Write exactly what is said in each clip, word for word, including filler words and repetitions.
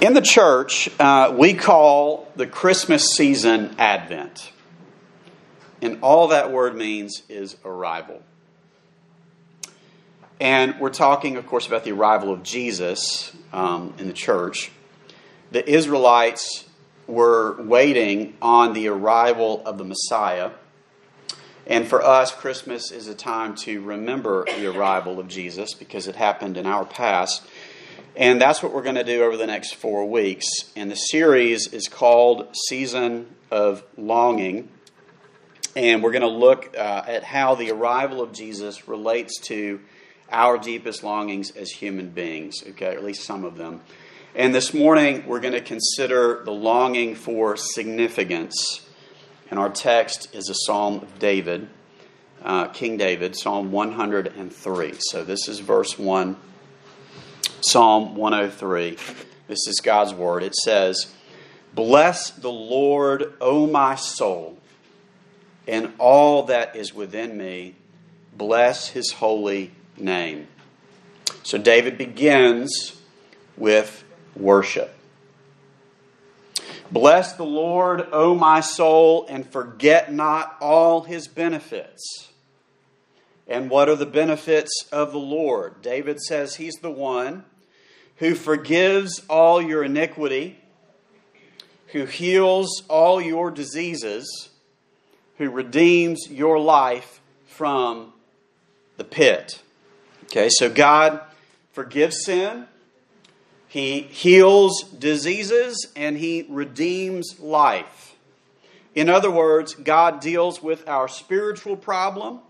In the church, uh, we call the Christmas season Advent. And all that word means is arrival. And we're talking, of course, about the arrival of Jesus um, in the church. The Israelites were waiting on the arrival of the Messiah. And for us, Christmas is a time to remember the arrival of Jesus because it happened in our past. And that's what we're going to do over the next four weeks. And the series is called Season of Longing. And we're going to look uh, at how the arrival of Jesus relates to our deepest longings as human beings, okay, at least some of them. And this morning, we're going to consider the longing for significance. And our text is a Psalm of David, uh, King David, Psalm one hundred three. So this is verse one, Psalm one oh three. This is God's word. It says, "Bless the Lord, O my soul, and all that is within me. Bless his holy name. name. So David begins with worship. Bless the Lord, O my soul, and forget not all his benefits. And what are the benefits of the Lord? David says he's the one who forgives all your iniquity, who heals all your diseases, who redeems your life from the pit. Okay, so God forgives sin, he heals diseases, and he redeems life. In other words, God deals with our spiritual problem,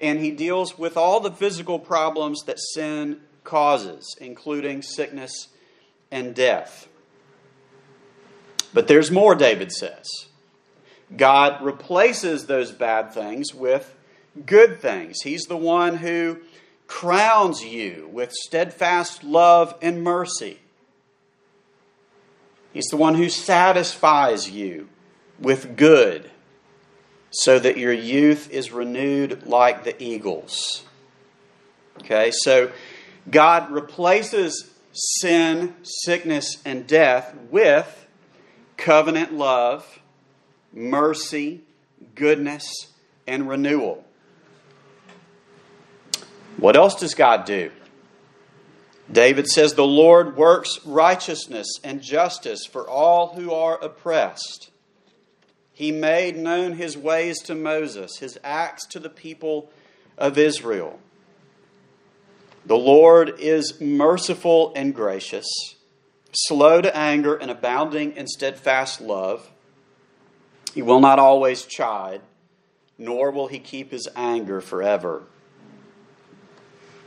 and he deals with all the physical problems that sin causes, including sickness and death. But there's more, David says. God replaces those bad things with good things. He's the one who crowns you with steadfast love and mercy. He's the one who satisfies you with good so that your youth is renewed like the eagles. Okay, so God replaces sin, sickness, and death with covenant love, mercy, goodness, and renewal. What else does God do? David says, "The Lord works righteousness and justice for all who are oppressed. He made known his ways to Moses, his acts to the people of Israel. The Lord is merciful and gracious, slow to anger and abounding in steadfast love. He will not always chide, nor will he keep his anger forever.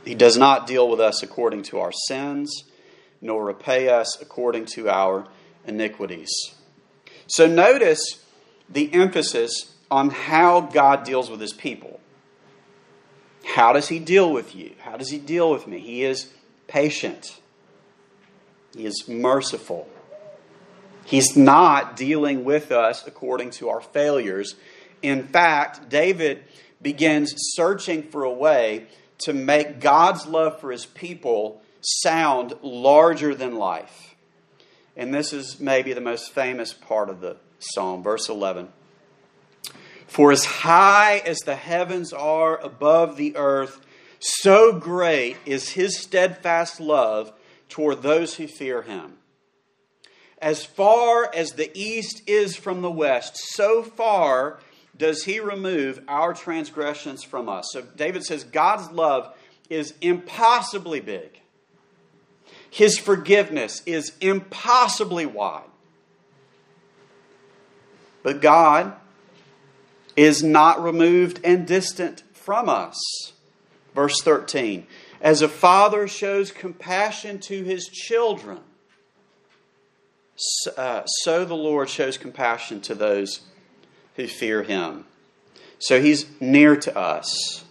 He does not deal with us according to our sins, nor repay us according to our iniquities." So notice the emphasis on how God deals with his people. How does he deal with you? How does he deal with me? He is patient. He is merciful. He's not dealing with us according to our failures. In fact, David begins searching for a way to make God's love for his people sound larger than life. And this is maybe the most famous part of the psalm, verse eleven. "For as high as the heavens are above the earth, so great is his steadfast love toward those who fear him. As far as the east is from the west, so far does he remove our transgressions from us." So David says God's love is impossibly big. His forgiveness is impossibly wide. But God is not removed and distant from us. Verse thirteen, "As a father shows compassion to his children, so the Lord shows compassion to those who fear him." So he's near to us.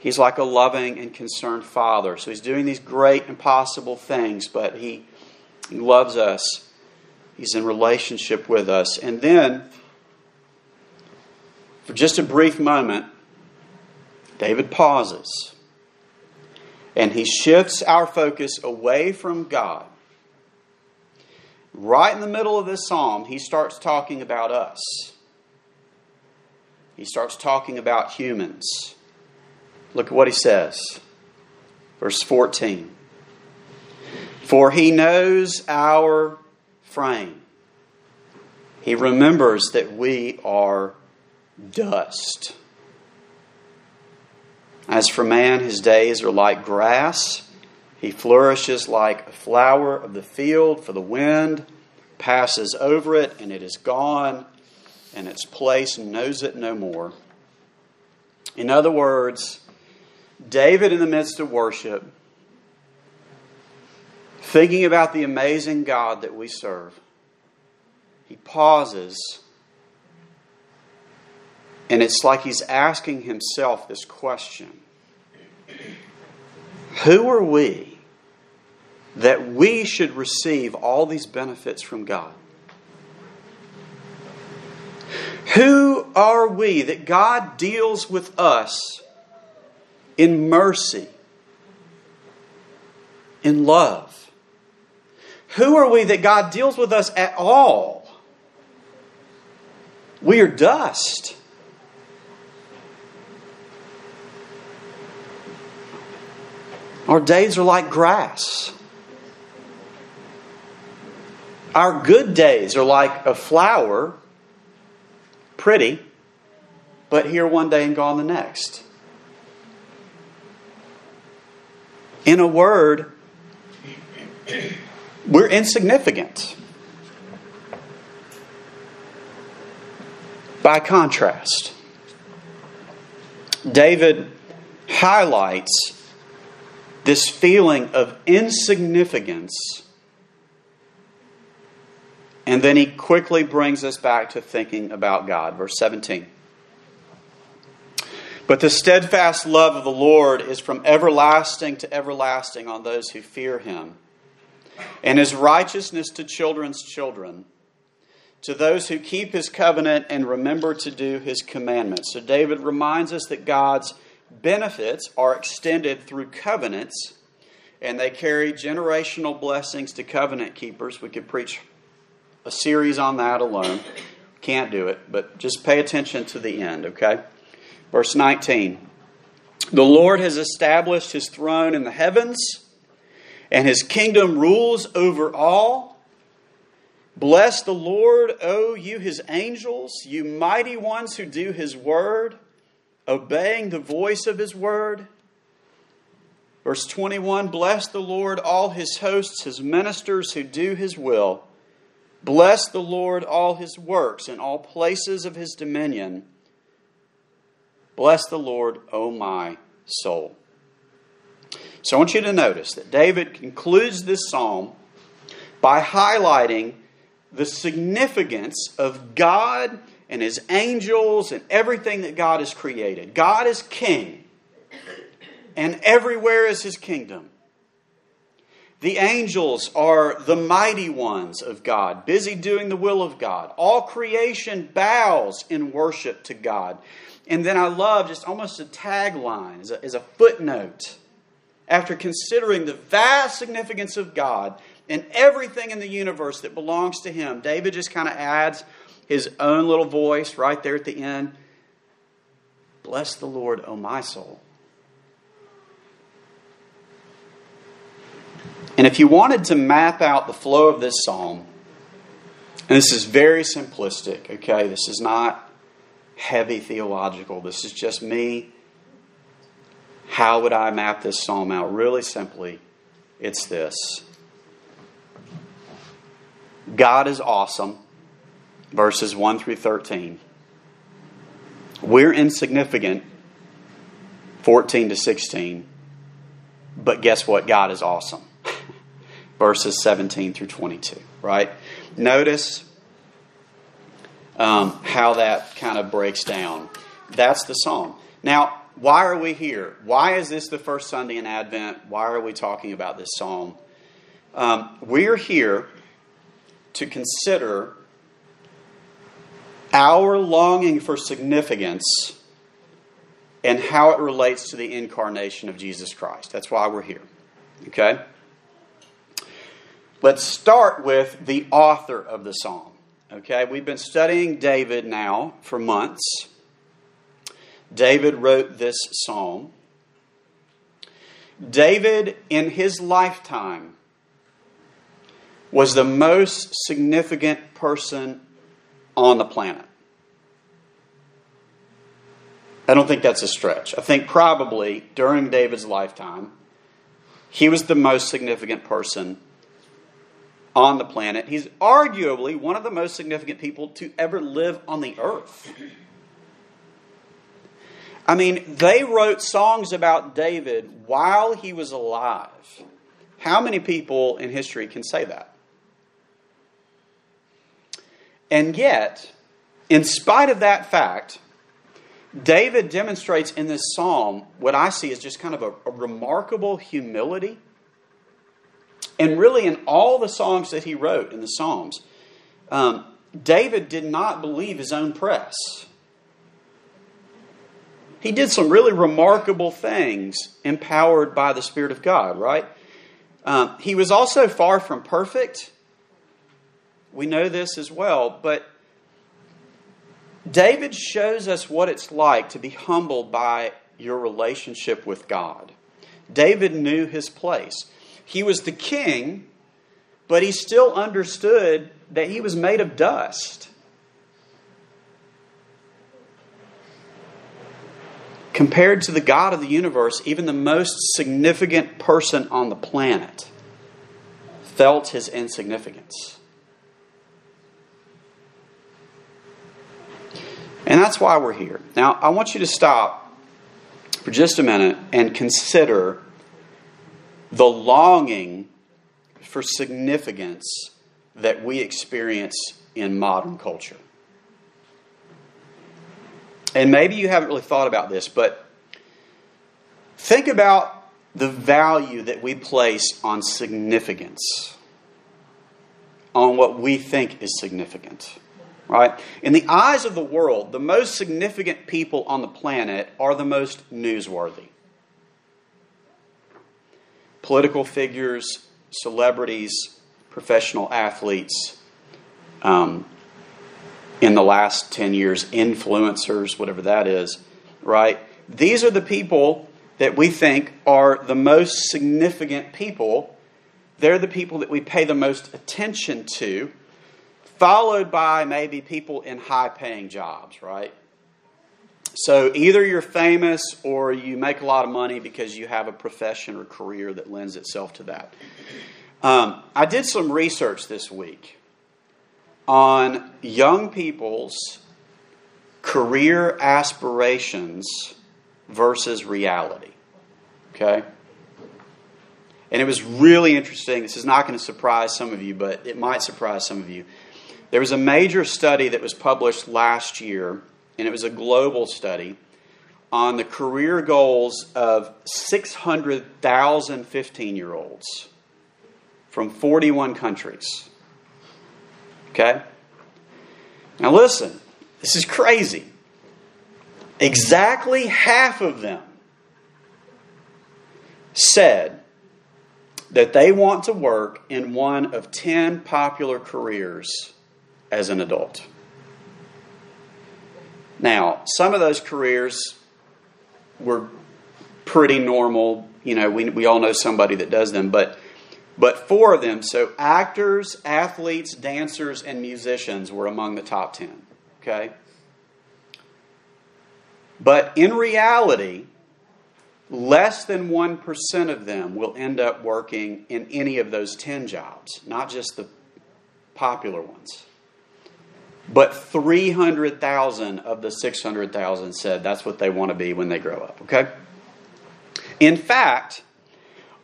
He's like a loving and concerned father. So he's doing these great, impossible things, but he, he loves us. He's in relationship with us. And then, for just a brief moment, David pauses. And he shifts our focus away from God Right in the middle of this psalm, he starts talking about us. He starts talking about humans. Look at what he says. Verse fourteen. For he knows our frame. He remembers that we are dust. As for man, his days are like grass. He flourishes like a flower of the field, for the wind passes over it, and it is gone, and its place knows it no more. In other words, David, in the midst of worship, thinking about the amazing God that we serve, he pauses, and it's like he's asking himself this question. Who are we that we should receive all these benefits from God? Who are we that God deals with us in mercy, in love? Who are we that God deals with us at all? We are dust. Our days are like grass. Our good days are like a flower, pretty, but here one day and gone the next. In a word, we're insignificant. By contrast, David highlights this feeling of insignificance. And then he quickly brings us back to thinking about God. Verse seventeen. But the steadfast love of the Lord is from everlasting to everlasting on those who fear him, and his righteousness to children's children, to those who keep his covenant and remember to do his commandments. So David reminds us that God's benefits are extended through covenants, and they carry generational blessings to covenant keepers. We could preach a series on that alone. Can't do it, but just pay attention to the end, okay? Verse nineteen. The Lord has established his throne in the heavens, and his kingdom rules over all. Bless the Lord, O you his angels, you mighty ones who do his word, obeying the voice of his word. Verse twenty-one, bless the Lord, all his hosts, his ministers who do his will. Bless the Lord, all his works and all places of his dominion. Bless the Lord, O my soul. So I want you to notice that David concludes this psalm by highlighting the significance of God and his angels, and everything that God has created. God is king, and everywhere is his kingdom. The angels are the mighty ones of God, busy doing the will of God. All creation bows in worship to God. And then I love just almost a tagline, as a, as a footnote. After considering the vast significance of God and everything in the universe that belongs to him, David just kind of adds his own little voice right there at the end. Bless the Lord, O my soul. And if you wanted to map out the flow of this psalm, and this is very simplistic, okay? This is not heavy theological. This is just me. How would I map this psalm out? Really simply, it's this. God is awesome. Verses one through thirteen. We're insignificant, fourteen to sixteen. But guess what? God is awesome. Verses seventeen through twenty-two, right? Notice um, how that kind of breaks down. That's the psalm. Now, why are we here? Why is this the first Sunday in Advent? Why are we talking about this psalm? Um, we're here to consider our longing for significance and how it relates to the incarnation of Jesus Christ. That's why we're here. Okay? Let's start with the author of the psalm. Okay, we've been studying David now for months. David wrote this psalm. David, in his lifetime, was the most significant person on the planet. I don't think that's a stretch. I think probably during David's lifetime, he was the most significant person on the planet. He's arguably one of the most significant people to ever live on the earth. I mean, they wrote songs about David while he was alive. How many people in history can say that? And yet, in spite of that fact, David demonstrates in this psalm what I see as just kind of a, a remarkable humility. And really, in all the songs that he wrote in the Psalms, um, David did not believe his own press. He did some really remarkable things empowered by the Spirit of God, right? Um, he was also far from perfect. We know this as well, but David shows us what it's like to be humbled by your relationship with God. David knew his place. He was the king, but he still understood that he was made of dust. Compared to the God of the universe, even the most significant person on the planet felt his insignificance. And that's why we're here. Now, I want you to stop for just a minute and consider the longing for significance that we experience in modern culture. And maybe you haven't really thought about this, but think about the value that we place on significance, on what we think is significant, right? In the eyes of the world, the most significant people on the planet are the most newsworthy. Political figures, celebrities, professional athletes, um, in the last ten years, influencers, whatever that is, right? These are the people that we think are the most significant people. They're the people that we pay the most attention to, followed by maybe people in high-paying jobs, right? So either you're famous or you make a lot of money because you have a profession or career that lends itself to that. Um, I did some research this week on young people's career aspirations versus reality. Okay? And it was really interesting. This is not going to surprise some of you, but it might surprise some of you. There was a major study that was published last year, and it was a global study, on the career goals of six hundred thousand fifteen-year-olds from forty-one countries. Okay? Now listen, this is crazy. Exactly half of them said that they want to work in one of ten popular careers as an adult. Now, some of those careers were pretty normal. You know, we we all know somebody that does them, but But four of them, so actors, athletes, dancers, and musicians were among the top ten, okay? But in reality, less than one percent of them will end up working in any of those ten jobs, not just the popular ones. But three hundred thousand of the six hundred thousand said that's what they want to be when they grow up, okay? In fact,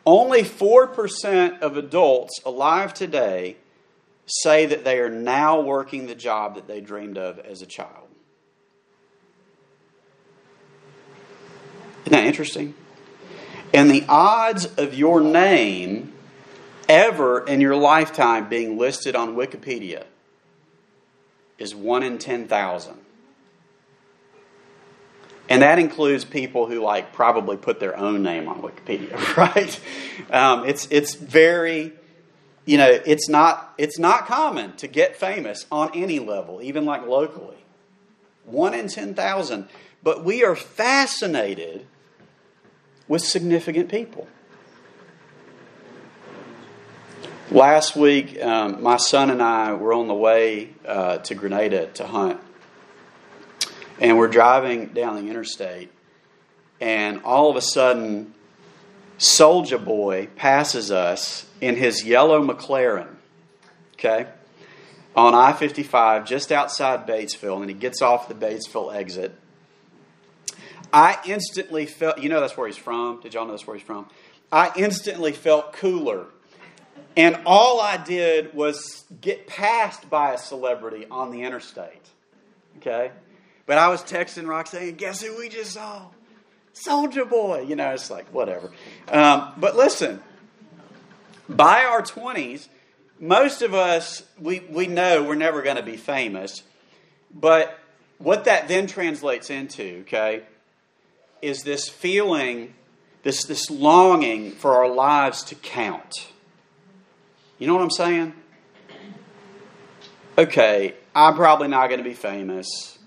only four percent of adults alive today say that they are now working the job that they dreamed of as a child. Isn't that interesting? And the odds of your name ever in your lifetime being listed on Wikipedia is one in ten thousand. And that includes people who like probably put their own name on Wikipedia, right? Um, it's it's very you know, it's not it's not common to get famous on any level, even like locally. One in ten thousand. But we are fascinated with significant people. Last week, um, my son and I were on the way uh, to Grenada to hunt. And we're driving down the interstate. And all of a sudden, Soldier Boy passes us in his yellow McLaren, okay, on I fifty-five, just outside Batesville, and then he gets off the Batesville exit. I instantly felt, you know that's where he's from. Did y'all know that's where he's from? I instantly felt cooler. And all I did was get passed by a celebrity on the interstate, okay? But I was texting Roxanne, guess who we just saw? Soldier Boy. You know, it's like, whatever. Um, but listen, by our twenties, most of us, we, we know we're never going to be famous. But what that then translates into, okay, is this feeling, this, this longing for our lives to count. You know what I'm saying? Okay, I'm probably not going to be famous.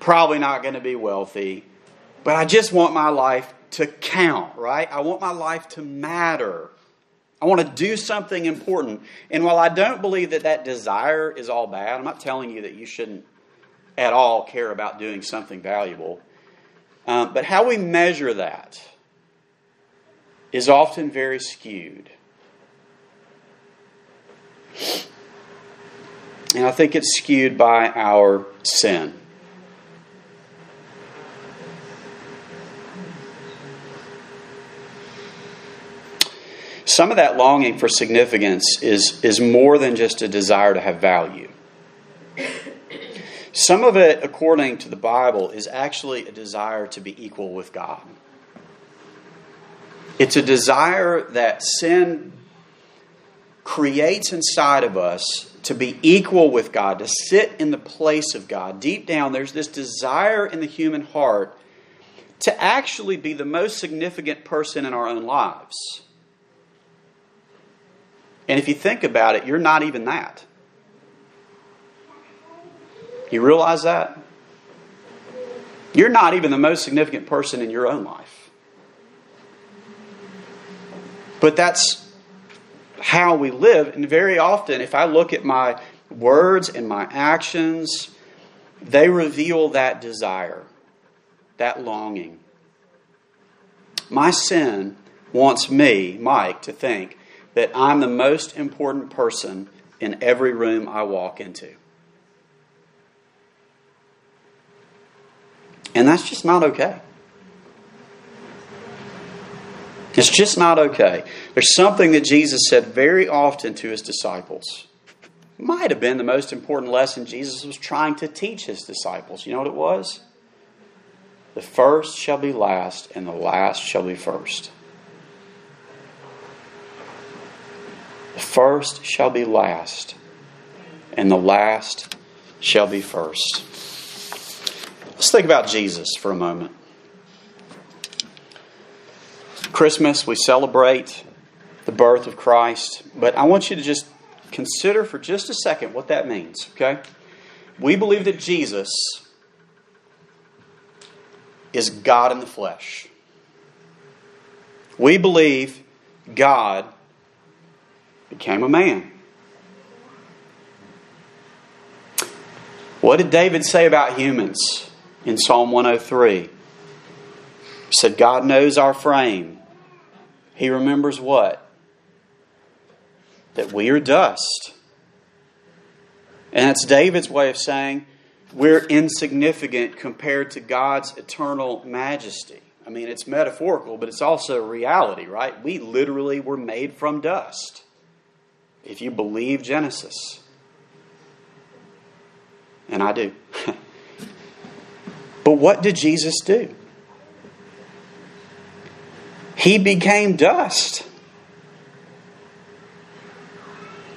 Probably not going to be wealthy. But I just want my life to count, right? I want my life to matter. I want to do something important. And while I don't believe that that desire is all bad, I'm not telling you that you shouldn't at all care about doing something valuable. Um, but how we measure that is often very skewed. And I think it's skewed by our sin. Some of that longing for significance is, is more than just a desire to have value. Some of it, according to the Bible, is actually a desire to be equal with God. It's a desire that sin creates inside of us to be equal with God, to sit in the place of God. Deep down, there's this desire in the human heart to actually be the most significant person in our own lives. And if you think about it, you're not even that. You realize that? You're not even the most significant person in your own life. But that's how we live. And very often, if I look at my words and my actions, they reveal that desire, that longing. My sin wants me, Mike, to think that I'm the most important person in every room I walk into. And that's just not okay. It's just not okay. There's something that Jesus said very often to his disciples. It might have been the most important lesson Jesus was trying to teach his disciples. You know what it was? The first shall be last, and the last shall be first. The first shall be last, and the last shall be first. Let's think about Jesus for a moment. Christmas, we celebrate the birth of Christ, but I want you to just consider for just a second what that means, okay? We believe that Jesus is God in the flesh. We believe God became a man. What did David say about humans in Psalm one oh three? He said, God knows our frame. He remembers what? That we are dust. And that's David's way of saying we're insignificant compared to God's eternal majesty. I mean, it's metaphorical, but it's also reality, right? We literally were made from dust. If you believe Genesis, and I do. But what did Jesus do? He became dust.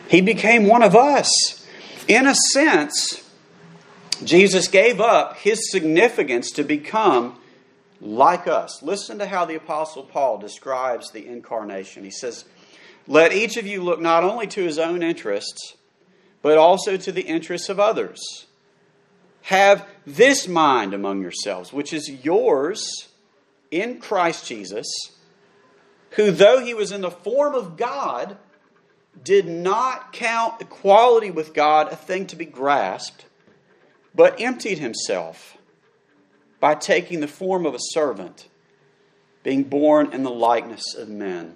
He became one of us. In a sense, Jesus gave up his significance to become like us. Listen to how the Apostle Paul describes the incarnation. He says, Let each of you look not only to his own interests, but also to the interests of others. Have this mind among yourselves, which is yours in Christ Jesus, who, though he was in the form of God, did not count equality with God a thing to be grasped, but emptied himself by taking the form of a servant, being born in the likeness of men.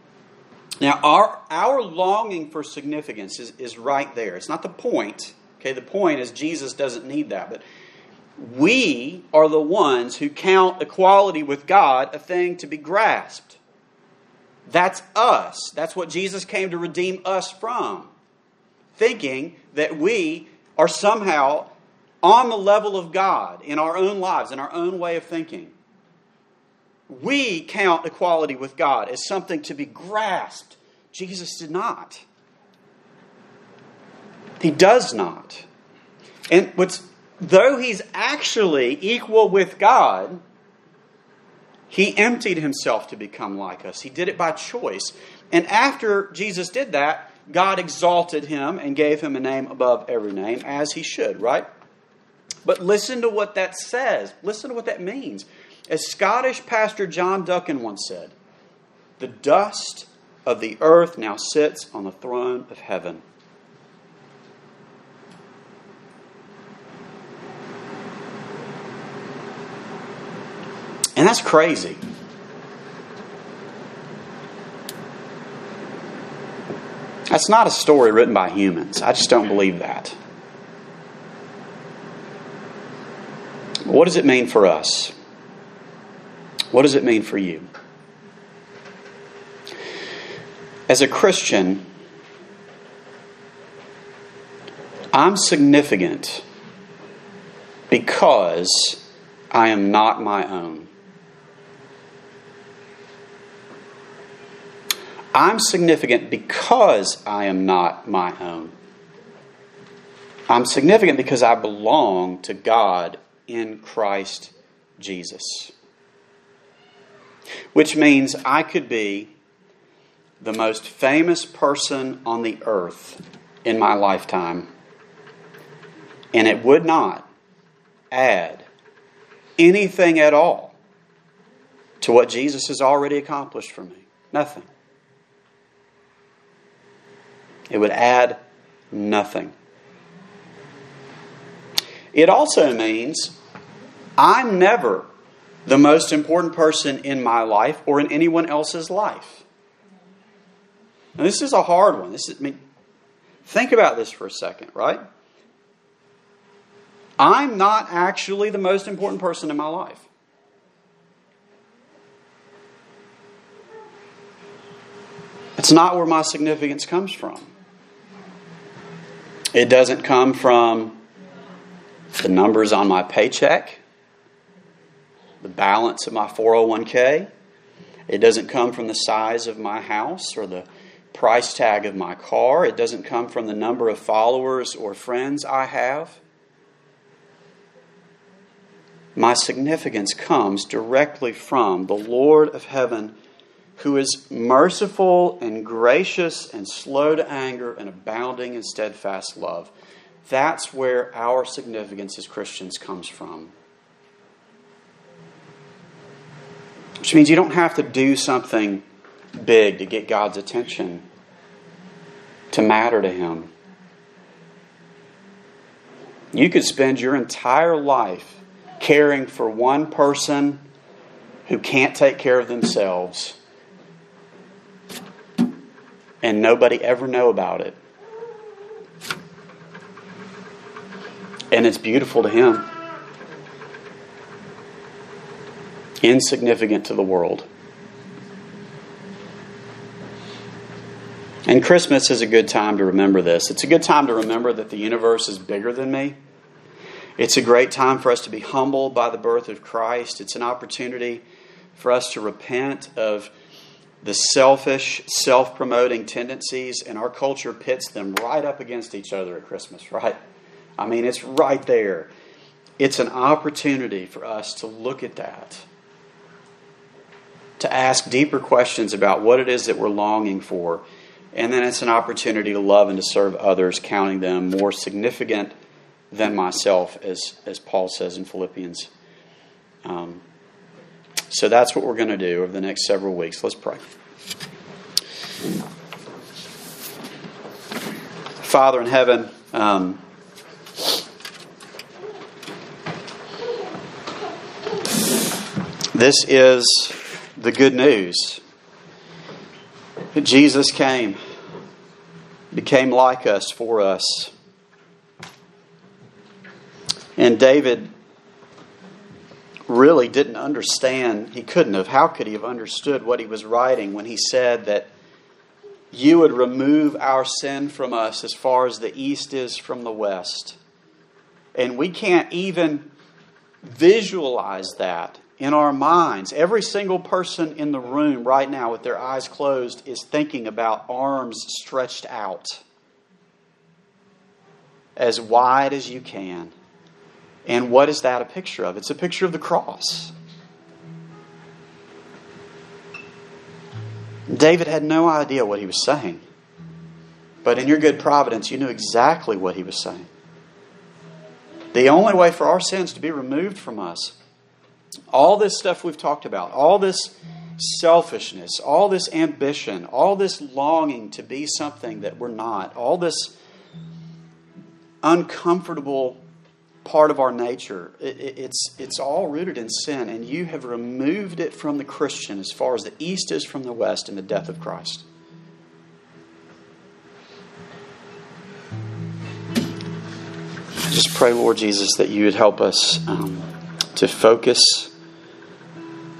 Now, our our longing for significance is, is right there. It's not the point. Okay, the point is Jesus doesn't need that. But we are the ones who count equality with God a thing to be grasped. That's us. That's what Jesus came to redeem us from. Thinking that we are somehow on the level of God in our own lives, in our own way of thinking. We count equality with God as something to be grasped. Jesus did not. He does not. And what's, though he's actually equal with God, he emptied himself to become like us. He did it by choice. And after Jesus did that, God exalted him and gave him a name above every name, as he should, right? But listen to what that says. Listen to what that means. As Scottish pastor John Duncan once said, the dust of the earth now sits on the throne of heaven. And that's crazy. That's not a story written by humans. I just don't believe that. What does it mean for us? What does it mean for you? As a Christian, I'm significant because I am not my own. I'm significant because I am not my own. I'm significant because I belong to God in Christ Jesus. Which means I could be the most famous person on the earth in my lifetime, and it would not add anything at all to what Jesus has already accomplished for me. Nothing. It would add nothing. It also means I'm never the most important person in my life or in anyone else's life. Now, this is a hard one. This is, I mean, think about this for a second, right? I'm not actually the most important person in my life. It's not where my significance comes from. It doesn't come from the numbers on my paycheck, the balance of my four oh one k. It doesn't come from the size of my house or the price tag of my car. It doesn't come from the number of followers or friends I have. My significance comes directly from the Lord of heaven, who is merciful and gracious and slow to anger and abounding in steadfast love. That's where our significance as Christians comes from. Which means you don't have to do something big to get God's attention, to matter to Him. You could spend your entire life caring for one person who can't take care of themselves, and nobody ever know about it. And it's beautiful to Him. Insignificant to the world. And Christmas is a good time to remember this. It's a good time to remember that the universe is bigger than me. It's a great time for us to be humbled by the birth of Christ. It's an opportunity for us to repent of the selfish, self-promoting tendencies, and our culture pits them right up against each other at Christmas, right? I mean, it's right there. It's an opportunity for us to look at that, to ask deeper questions about what it is that we're longing for, and then it's an opportunity to love and to serve others, counting them more significant than myself, as, as Paul says in Philippians. Um, so that's what we're going to do over the next several weeks. Let's pray. Father in heaven, um, this is the good news. Jesus came, became like us, for us. And David really didn't understand. He couldn't have. How could he have understood what he was writing when he said that you would remove our sin from us as far as the east is from the west? And we can't even visualize that in our minds. Every single person in the room right now with their eyes closed is thinking about arms stretched out as wide as you can. And what is that a picture of? It's a picture of the cross. David had no idea what he was saying. But in your good providence, you knew exactly what he was saying. The only way for our sins to be removed from us, all this stuff we've talked about, all this selfishness, all this ambition, all this longing to be something that we're not, all this uncomfortable part of our nature, it, it, it's it's all rooted in sin, and you have removed it from the Christian as far as the east is from the west in the death of Christ. I just pray, Lord Jesus, that you would help us um, to focus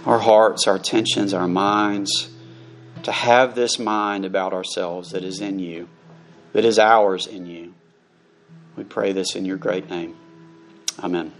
our hearts, our attentions, our minds, to have this mind about ourselves that is in you, that is ours in you. We pray this in your great name. Amen.